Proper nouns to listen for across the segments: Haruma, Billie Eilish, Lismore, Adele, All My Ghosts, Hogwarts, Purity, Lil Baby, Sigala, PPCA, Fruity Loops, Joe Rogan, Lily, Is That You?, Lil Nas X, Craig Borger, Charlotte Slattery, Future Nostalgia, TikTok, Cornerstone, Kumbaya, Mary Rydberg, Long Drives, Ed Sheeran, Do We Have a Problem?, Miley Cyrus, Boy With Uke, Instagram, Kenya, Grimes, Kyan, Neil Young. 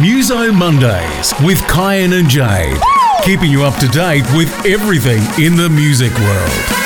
Muso Mondays with Kyan and Jade. Woo! Keeping you up to date with everything in the music world.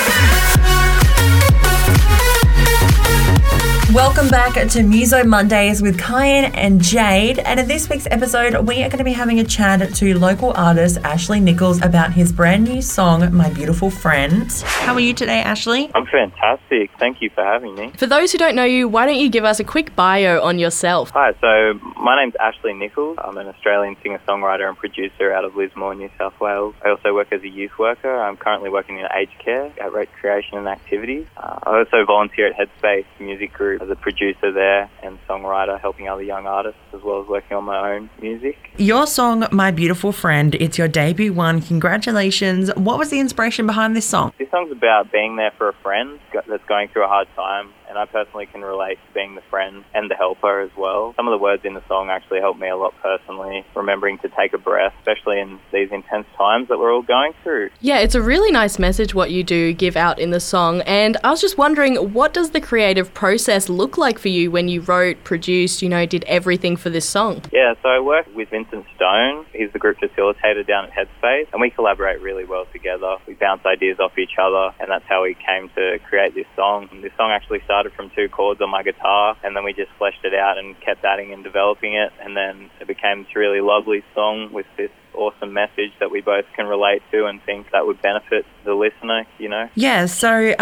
Welcome back to Muso Mondays with Kyan and Jade. And in this week's episode, we are going to be having a chat to local artist Ashley Nichols about his brand new song, My Beautiful Friend. How are you today, Ashley? I'm fantastic. Thank you for having me. For those who don't know you, why don't you give us a quick bio on yourself? Hi, so my name's Ashley Nichols. I'm an Australian singer-songwriter and producer out of Lismore, New South Wales. I also work as a youth worker. I'm currently working in aged care at recreation and activities. I also volunteer at Headspace Music Group as a producer there and songwriter, helping other young artists as well as working on my own music. Your song, My Beautiful Friend, it's your debut one. Congratulations. What was the inspiration behind this song? This song's about being there for a friend that's going through a hard time, and I personally can relate to being the friend and the helper as well. Some of the words in the song actually helped me a lot personally, remembering to take a breath, especially in these intense times that we're all going through. Yeah, it's a really nice message what you do give out in the song, and I was just wondering, what does the creative process look like for you when you wrote, produced, you know, did everything for this song? Yeah, so I work with Vincent Stone. He's the group facilitator down at Headspace, and we collaborate really well together. We bounce ideas off each other, and that's how we came to create this song. And this song actually started from two chords on my guitar, and then we just fleshed it out and kept adding and developing it, and then it became this really lovely song with this awesome message that we both can relate to and think that would benefit the listener, you know? Yeah, so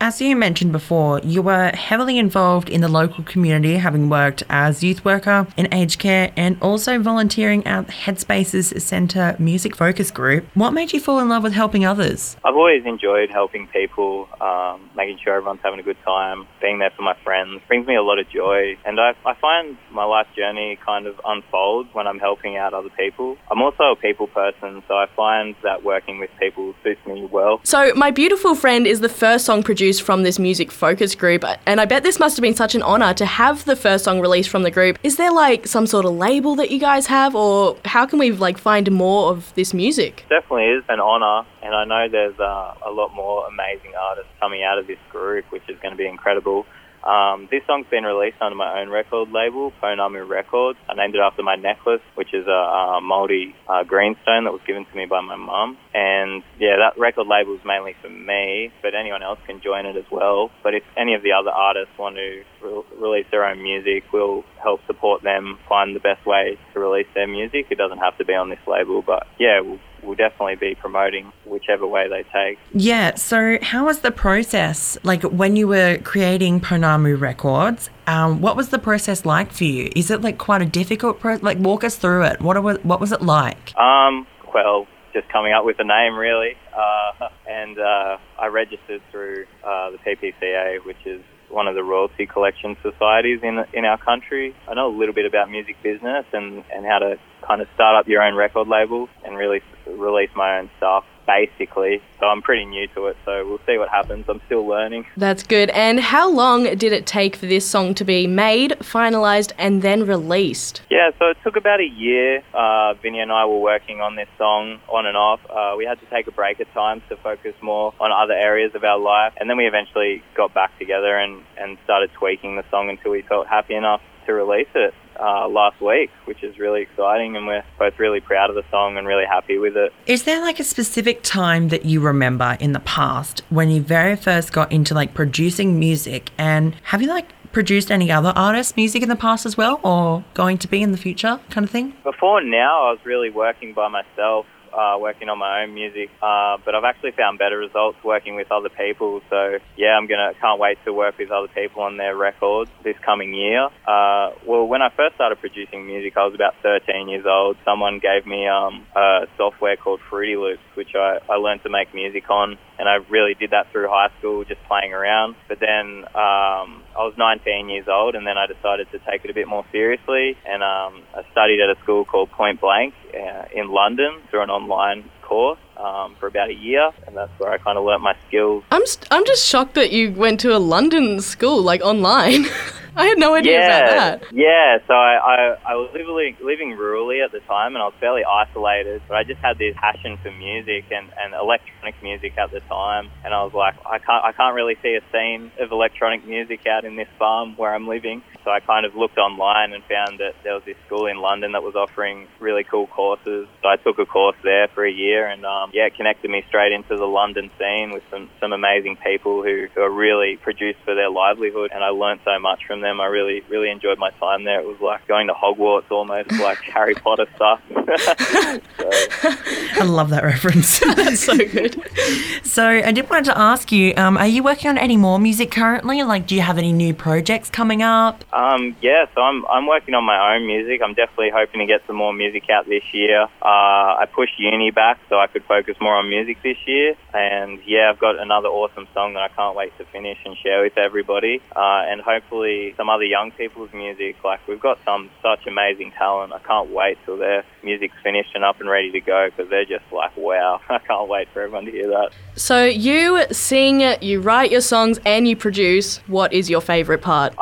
as you mentioned before, you were heavily involved in the local community, having worked as youth worker in aged care and also volunteering at Headspace's Centre Music Focus Group. What made you fall in love with helping others? I've always enjoyed helping people, making sure everyone's having a good time, being there for my friends. It brings me a lot of joy, and I find my life journey kind of unfolds when I'm helping out other people. I'm also a people person, so I find that working with people suits me well. So My Beautiful Friend is the first song produced from this music focus group, and I bet this must have been such an honour to have the first song released from the group. Is there like some sort of label that you guys have, or how can we like find more of this music? It definitely is an honour, and I know there's a lot more amazing artists coming out of this group, which is going to be incredible. This song's been released under my own record label, Ponamu Records. I named it after my necklace, which is a Māori greenstone that was given to me by my mum. And yeah, that record label's mainly for me, but anyone else can join it as well. But if any of the other artists want to release their own music, we'll help support them find the best way to release their music. It doesn't have to be on this label, but yeah, we'll definitely be promoting whichever way they take. Yeah, so how was the process? Like when you were creating Ponamu Records, what was the process like for you? Is it like quite a difficult process? Like walk us through it. What was it like? Well, just coming up with a name really. And I registered through the PPCA, which is one of the royalty collection societies in our country. I know a little bit about music business and how to kind of start up your own record label and really release my own stuff, basically. So I'm pretty new to it, so we'll see what happens. I'm still learning. That's good. And how long did it take for this song to be made, finalised and then released? Yeah, so it took about a year. Vinny and I were working on this song on and off. We had to take a break at times to focus more on other areas of our life, and then we eventually got back together and started tweaking the song until we felt happy enough to release it last week, which is really exciting, and we're both really proud of the song and really happy with it. Is there like a specific time that you remember in the past when you very first got into like producing music, and have you like produced any other artists' music in the past as well, or going to be in the future kind of thing? Before now I was really working by myself, working on my own music, but I've actually found better results working with other people. So yeah, can't wait to work with other people on their records this coming year. Well, when I first started producing music, I was about 13 years old. Someone gave me a software called Fruity Loops, which I learned to make music on, and I really did that through high school, just playing around. But then I was 19 years old, and then I decided to take it a bit more seriously, and I studied at a school called Point Blank in London through an online course for about a year, and that's where I kind of learnt my skills. I'm just shocked that you went to a London school, like online. I had no idea about that. Yeah, so I was living rurally at the time, and I was fairly isolated, but I just had this passion for music and electronic music at the time, and I was like, I can't really see a scene of electronic music out in this farm where I'm living. So I kind of looked online and found that there was this school in London that was offering really cool courses. So I took a course there for a year and, it connected me straight into the London scene with some amazing people who are really produced for their livelihood. And I learned so much from them. I really, really enjoyed my time there. It was like going to Hogwarts almost, like Harry Potter stuff. So. I love that reference. That's so good. So I did want to ask you, are you working on any more music currently? Like, do you have any new projects coming up? So I'm working on my own music. I'm definitely hoping to get some more music out this year. I pushed uni back so I could focus more on music this year. And yeah, I've got another awesome song that I can't wait to finish and share with everybody. And hopefully some other young people's music. Like, we've got such amazing talent. I can't wait till their music's finished and up and ready to go, because they're just like, wow, I can't wait for everyone to hear that. So you sing, you write your songs and you produce. What is your favourite part?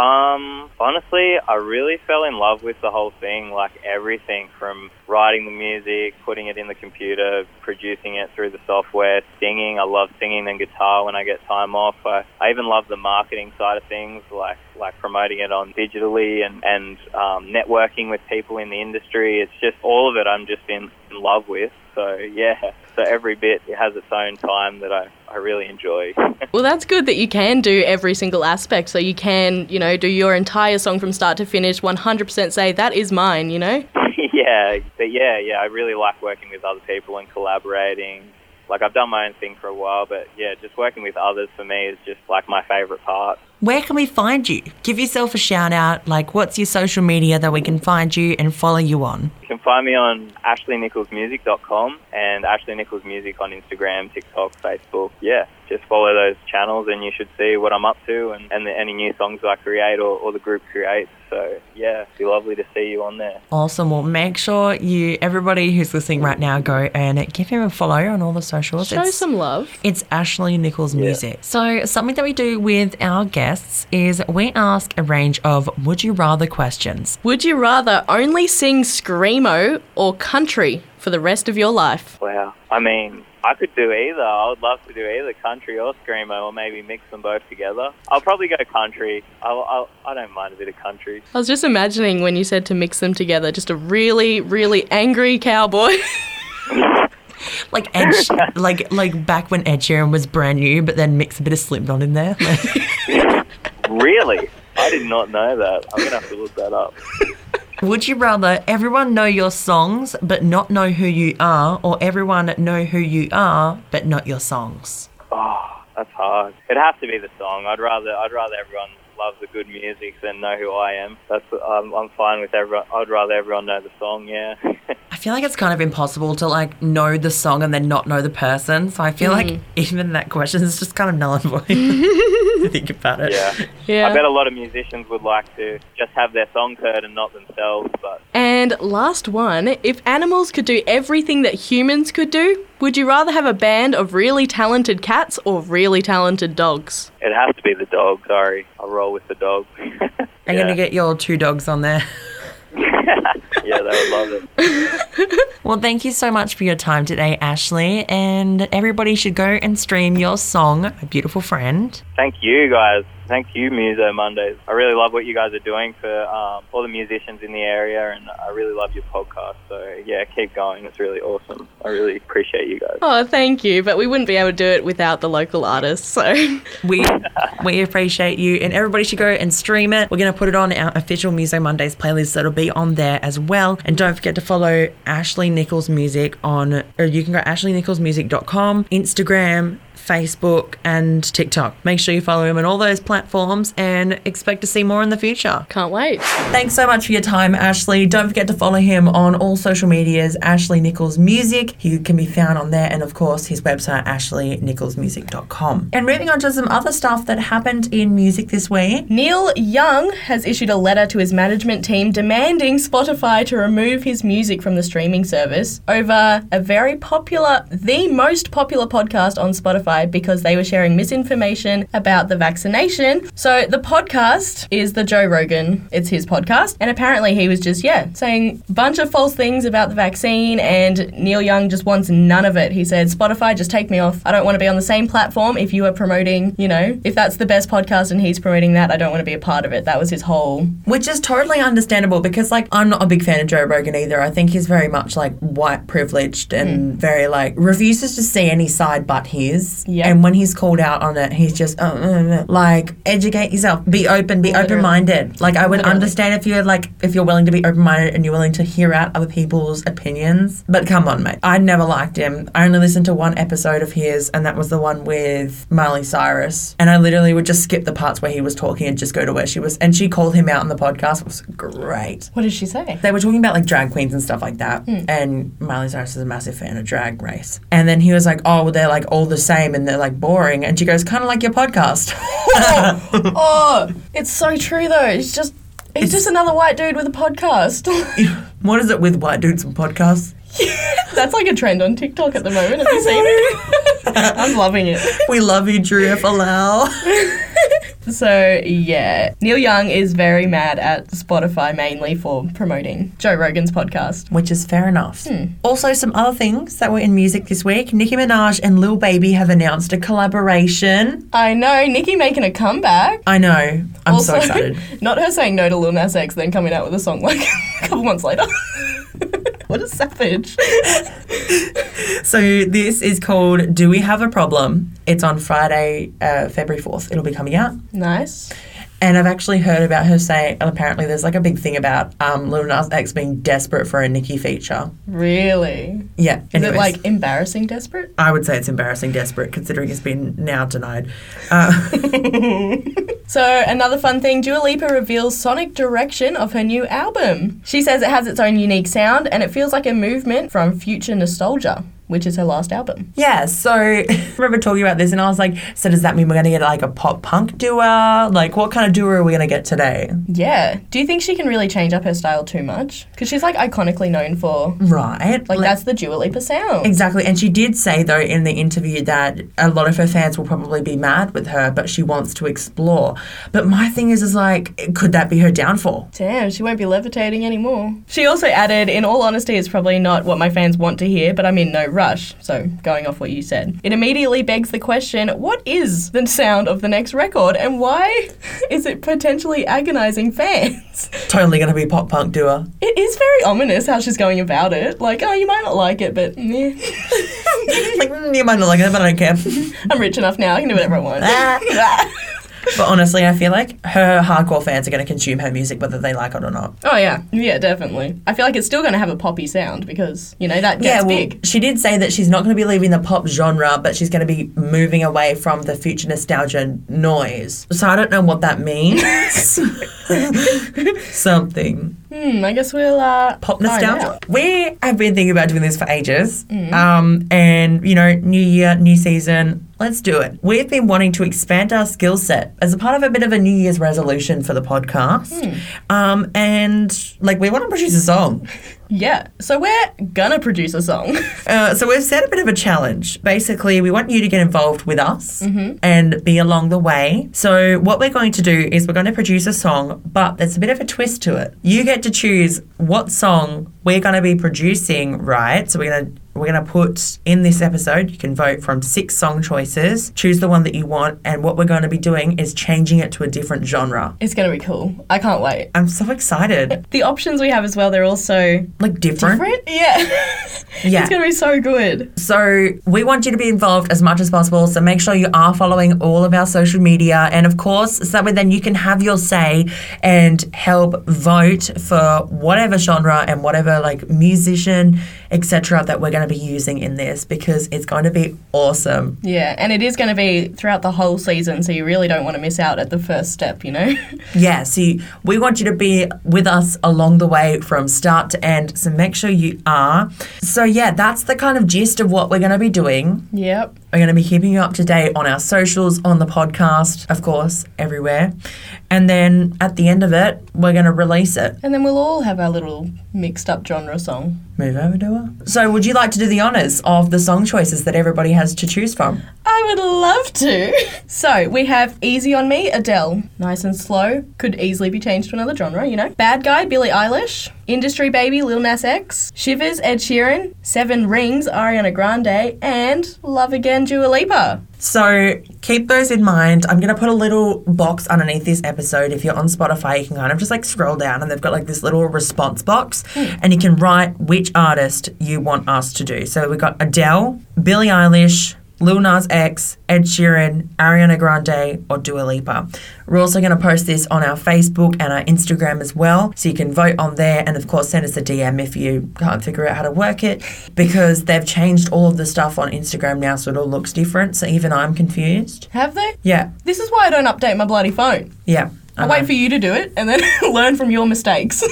Honestly, I really fell in love with the whole thing, like everything from writing the music, putting it in the computer, producing it through the software, singing. I love singing and guitar when I get time off. I even love the marketing side of things, like promoting it on digitally and networking with people in the industry. It's just all of it I'm just in love with. So yeah, so every bit it has its own time that I really enjoy. Well, that's good that you can do every single aspect. So you can, do your entire song from start to finish, 100% say that is mine, Yeah, but yeah, I really like working with other people and collaborating. Like, I've done my own thing for a while, but yeah, just working with others for me is just like my favourite part. Where can we find you? Give yourself a shout out. Like, what's your social media that we can find you and follow you on? You can find me on ashleynicholsmusic.com and Ashley Nichols Music on Instagram, TikTok, Facebook. Yeah, just follow those channels and you should see what I'm up to and any new songs I create or the group creates. So yeah, it'd be lovely to see you on there. Awesome. Well, make sure everybody who's listening right now, go and give him a follow on all the socials. Show some love. It's Ashley Nichols Music. So something that we do with our guests is we ask a range of would you rather questions. Would you rather only sing Screamo or country for the rest of your life? Wow. I mean, I could do either. I would love to do either country or Screamo, or maybe mix them both together. I'll probably go country. I don't mind a bit of country. I was just imagining when you said to mix them together, just a really, really angry cowboy. like back when Ed Sheeran was brand new, but then mix a bit of Slim Dot in there. Really? I did not know that. I'm going to have to look that up. Would you rather everyone know your songs but not know who you are, or everyone know who you are but not your songs? Oh, that's hard. It'd have to be the song. I'd rather everyone love the good music than know who I am. I'm fine with everyone. I'd rather everyone know the song, yeah. I feel like it's kind of impossible to know the song and then not know the person. So I feel like even that question is just kind of null and void to think about it. Yeah. I bet a lot of musicians would like to just have their songs heard and not themselves. But. And last one, if animals could do everything that humans could do, would you rather have a band of really talented cats or really talented dogs? It has to be the dog, sorry. I'll roll with the dog. I'm going to get your two dogs on there. Yeah, they would love it. Well, thank you so much for your time today, Ashley. And everybody should go and stream your song, My Beautiful Friend. Thank you, guys. Thank you, Muso Mondays. I really love what you guys are doing for all the musicians in the area, and I really love your podcast. So, yeah, keep going. It's really awesome. I really appreciate you guys. Oh, thank you. But we wouldn't be able to do it without the local artists. So we appreciate you, and everybody should go and stream it. We're going to put it on our official Muso Mondays playlist. That'll be on there as well. And don't forget to follow Ashley Nichols Music or you can go ashleynicholsmusic.com, Instagram, Facebook and TikTok. Make sure you follow him on all those platforms and expect to see more in the future. Can't wait. Thanks so much for your time, Ashley. Don't forget to follow him on all social medias, Ashley Nichols Music. He can be found on there and, of course, his website, ashleynicholsmusic.com. And moving on to some other stuff that happened in music this week. Neil Young has issued a letter to his management team demanding Spotify to remove his music from the streaming service over the most popular podcast on Spotify, vilified because they were sharing misinformation about the vaccination. So the podcast is the Joe Rogan. It's his podcast. And apparently he was just, saying a bunch of false things about the vaccine, and Neil Young just wants none of it. He said, Spotify, just take me off. I don't want to be on the same platform if you are promoting, you know, if that's the best podcast and he's promoting that, I don't want to be a part of it. That was his whole... Which is totally understandable because, like, I'm not a big fan of Joe Rogan either. I think he's very much, like, white privileged and very, like, refuses to see any side but his. Yep. And when he's called out on it, he's just, like, educate yourself. Be open. Be open-minded. Like, I would understand if you're, like, if you're willing to be open-minded and you're willing to hear out other people's opinions. But come on, mate. I never liked him. I only listened to one episode of his, and that was the one with Miley Cyrus. And I literally would just skip the parts where he was talking and just go to where she was. And she called him out on the podcast. It was great. What did she say? They were talking about, like, drag queens and stuff like that. And Miley Cyrus is a massive fan of drag race. And then he was like, oh, well, they're, like, all the same and they're, like, boring. And she goes, kind of like your podcast. Oh, it's so true, though. It's just another white dude with a podcast. What is it with white dudes and podcasts? That's like a trend on TikTok at the moment. Have you seen it? I'm loving it. We love you, Drew Falau. So, Neil Young is very mad at Spotify mainly for promoting Joe Rogan's podcast. Which is fair enough. Also, some other things that were in music this week. Nicki Minaj and Lil Baby have announced a collaboration. I know. Nicki making a comeback. I know. I'm also so excited. Not her saying no to Lil Nas X then coming out with a song like a couple months later. What a savage. So this is called Do We Have a Problem? It's on Friday, February 4th. It'll be coming out. Nice. And I've actually heard about her saying, apparently there's like a big thing about Lil Nas X being desperate for a Nicki feature. Really? Yeah. Anyways. Is it like embarrassing desperate? I would say it's embarrassing desperate considering it's been now denied. So another fun thing, Dua Lipa reveals sonic direction of her new album. She says it has its own unique sound and it feels like a movement from Future Nostalgia, which is her last album. Yeah, so I remember talking about this and I was like, so does that mean we're going to get like a pop-punk duo? Like, what kind of duo are we going to get today? Yeah. Do you think she can really change up her style too much? Because she's like iconically known for... Right. Like that's the Dua Lipa sound. Exactly. And she did say though in the interview that a lot of her fans will probably be mad with her, but she wants to explore. But my thing is like, could that be her downfall? Damn, she won't be levitating anymore. She also added, in all honesty, it's probably not what my fans want to hear, but I'm in no rush. So going off what you said, it immediately begs the question, what is the sound of the next record and why is it potentially agonizing fans? Totally going to be pop punk duo. It is very ominous how she's going about it. Like, oh, you might not like it, but like, you might not like it, but I don't care. I'm rich enough now. I can do whatever I want. But honestly, I feel like her hardcore fans are going to consume her music whether they like it or not. Oh, yeah. Yeah, definitely. I feel like it's still going to have a poppy sound because, you know, that gets big. She did say that she's not going to be leaving the pop genre, but she's going to be moving away from the Future Nostalgia noise. So I don't know what that means. Something. I guess we'll pop nostalgia. We have been thinking about doing this for ages. And, you know, new year, new season. Let's do it. We've been wanting to expand our skill set as a part of a bit of a New Year's resolution for the podcast. And, like, we want to produce a song. Yeah, so we're gonna produce a song. So we've set a bit of a challenge. Basically, we want you to get involved with us and be along the way. So what we're going to do is we're going to produce a song, but there's a bit of a twist to it. You get to choose what song we're going to be producing, right? So we're going to put in this episode, you can vote from 6 song choices, choose the one that you want, and what we're going to be doing is changing it to a different genre. It's going to be cool. I can't wait. I'm so excited. The options we have as well, they're also... Like different? Different? Yeah. It's going to be so good. So we want you to be involved as much as possible, so make sure you are following all of our social media, and of course, so that way then you can have your say and help vote for whatever genre and whatever like musician, etc. that we're going to be using in this because it's going to be awesome. Yeah, and it is going to be throughout the whole season, so you really don't want to miss out at the first step, you know? So we want you to be with us along the way from start to end, so make sure you are. So that's the kind of gist of what we're going to be doing. Yep. We're going to be keeping you up to date on our socials, on the podcast, of course, everywhere. And then at the end of it, we're going to release it. And then we'll all have our little mixed up genre song. Move over to her. So would you like to do the honours of the song choices that everybody has to choose from? I would love to. So we have Easy on Me, Adele. Nice and slow. Could easily be changed to another genre, you know. Bad Guy, Billie Eilish. Industry Baby, Lil Nas X. Shivers, Ed Sheeran. Seven Rings, Ariana Grande. And Love Again, Dua Lipa. So keep those in mind. I'm going to put a little box underneath this episode. If you're on Spotify, you can kind of just like scroll down and they've got like this little response box and you can write which artist you want us to do. So we've got Adele, Billie Eilish, Lil Nas X, Ed Sheeran, Ariana Grande, or Dua Lipa. We're also going to post this on our Facebook and our Instagram as well, so you can vote on there and, of course, send us a DM if you can't figure out how to work it, because they've changed all of the stuff on Instagram now so it all looks different, so even I'm confused. Have they? Yeah. This is why I don't update my bloody phone. Yeah. I wait for you to do it and then learn from your mistakes.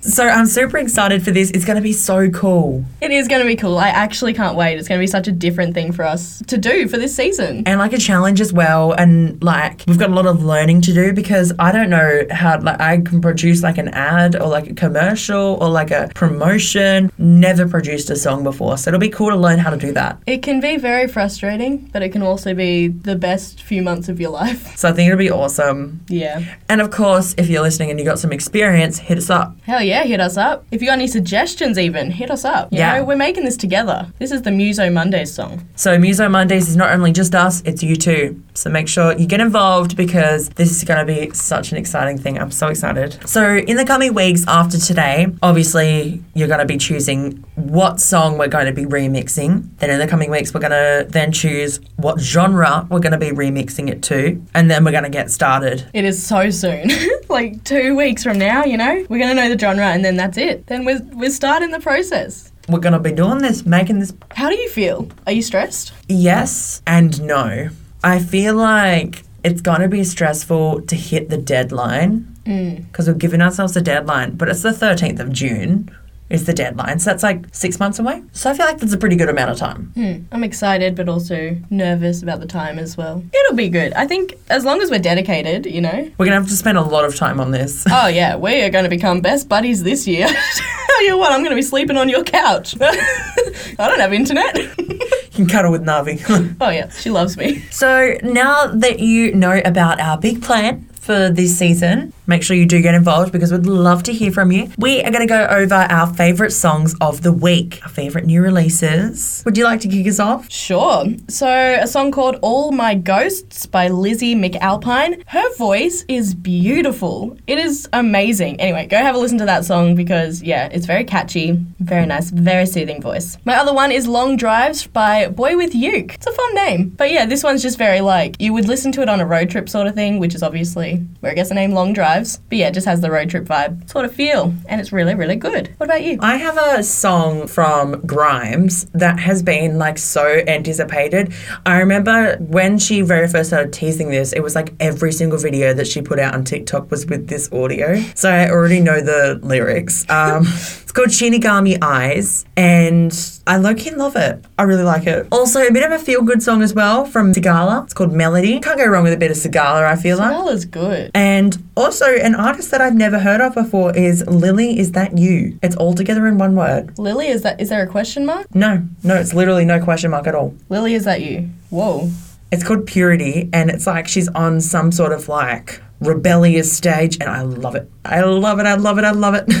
So I'm super excited for this. It's going to be so cool. It is going to be cool. I actually can't wait. It's going to be such a different thing for us to do for this season. And like a challenge as well. And like we've got a lot of learning to do because I don't know how, like, I can produce like an ad or like a commercial or like a promotion. Never produced a song before. So it'll be cool to learn how to do that. It can be very frustrating, but it can also be the best few months of your life. So I think it'll be awesome. Yeah. And of course, if you're listening and you got some experience, hit us up. Hell yeah. Hit us up. If you got any suggestions even, hit us up. You know, we're making this together. This is the Muso Mondays song. So Muso Mondays is not only just us, it's you too. So make sure you get involved because this is going to be such an exciting thing. I'm so excited. So in the coming weeks after today, obviously you're going to be choosing what song we're going to be remixing. Then in the coming weeks, we're going to then choose what genre we're going to be remixing it to. And then we're going to get started. It is so soon. Like 2 weeks from now, you know, we're going to know the genre and then that's it. Then we're starting the process. We're going to be doing this, making this. How do you feel? Are you stressed? Yes and no. I feel like it's going to be stressful to hit the deadline because we've given ourselves a deadline, but it's the 13th of June. Is the deadline. So that's like 6 months away. So I feel like that's a pretty good amount of time. I'm excited, but also nervous about the time as well. It'll be good. I think as long as we're dedicated, you know. We're going to have to spend a lot of time on this. Oh, yeah. We are going to become best buddies this year. Tell you what, I'm going to be sleeping on your couch. I don't have internet. You can cuddle with Navi. Oh, yeah. She loves me. So now that you know about our big plan for this season, make sure you do get involved because we'd love to hear from you. We are going to go over our favourite songs of the week, our favourite new releases. Would you like to kick us off? Sure. So a song called All My Ghosts by Lizzie McAlpine. Her voice is beautiful. It is amazing. Anyway, go have a listen to that song because, yeah, it's very catchy, very nice, very soothing voice. My other one is Long Drives by Boy With Uke. It's a fun name. But, yeah, this one's just very, like, you would listen to it on a road trip sort of thing, which is obviously where it gets the name Long Drives. But yeah, it just has the road trip vibe sort of feel. And it's really, really good. What about you? I have a song from Grimes that has been like so anticipated. I remember when she very first started teasing this, it was like every single video that she put out on TikTok was with this audio. So I already know the lyrics. It's called Shinigami Eyes and I low-key love it. I really like it. Also, a bit of a feel-good song as well from Sigala. It's called Melody. Can't go wrong with a bit of Sigala, I feel like. Sigala's good. And also, an artist that I've never heard of before is Lily, Is That You? It's all together in one word. Lily, is there a question mark? No, it's literally no question mark at all. Lily, Is That You? Whoa. It's called Purity and it's like she's on some sort of like rebellious stage and I love it. I love it.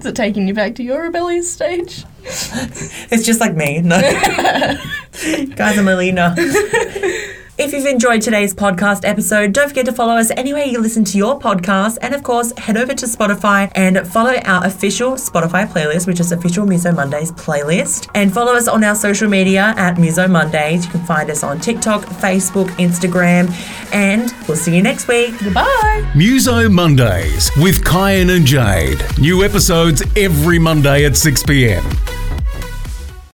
Is it taking you back to your rebellious stage? It's just like me. No. Guys, I'm Alina. If you've enjoyed today's podcast episode, don't forget to follow us anywhere you listen to your podcast. And, of course, head over to Spotify and follow our official Spotify playlist, which is official Muso Mondays playlist. And follow us on our social media at Muso Mondays. You can find us on TikTok, Facebook, Instagram. And we'll see you next week. Goodbye. Muso Mondays with Kyan and Jade. New episodes every Monday at 6 p.m.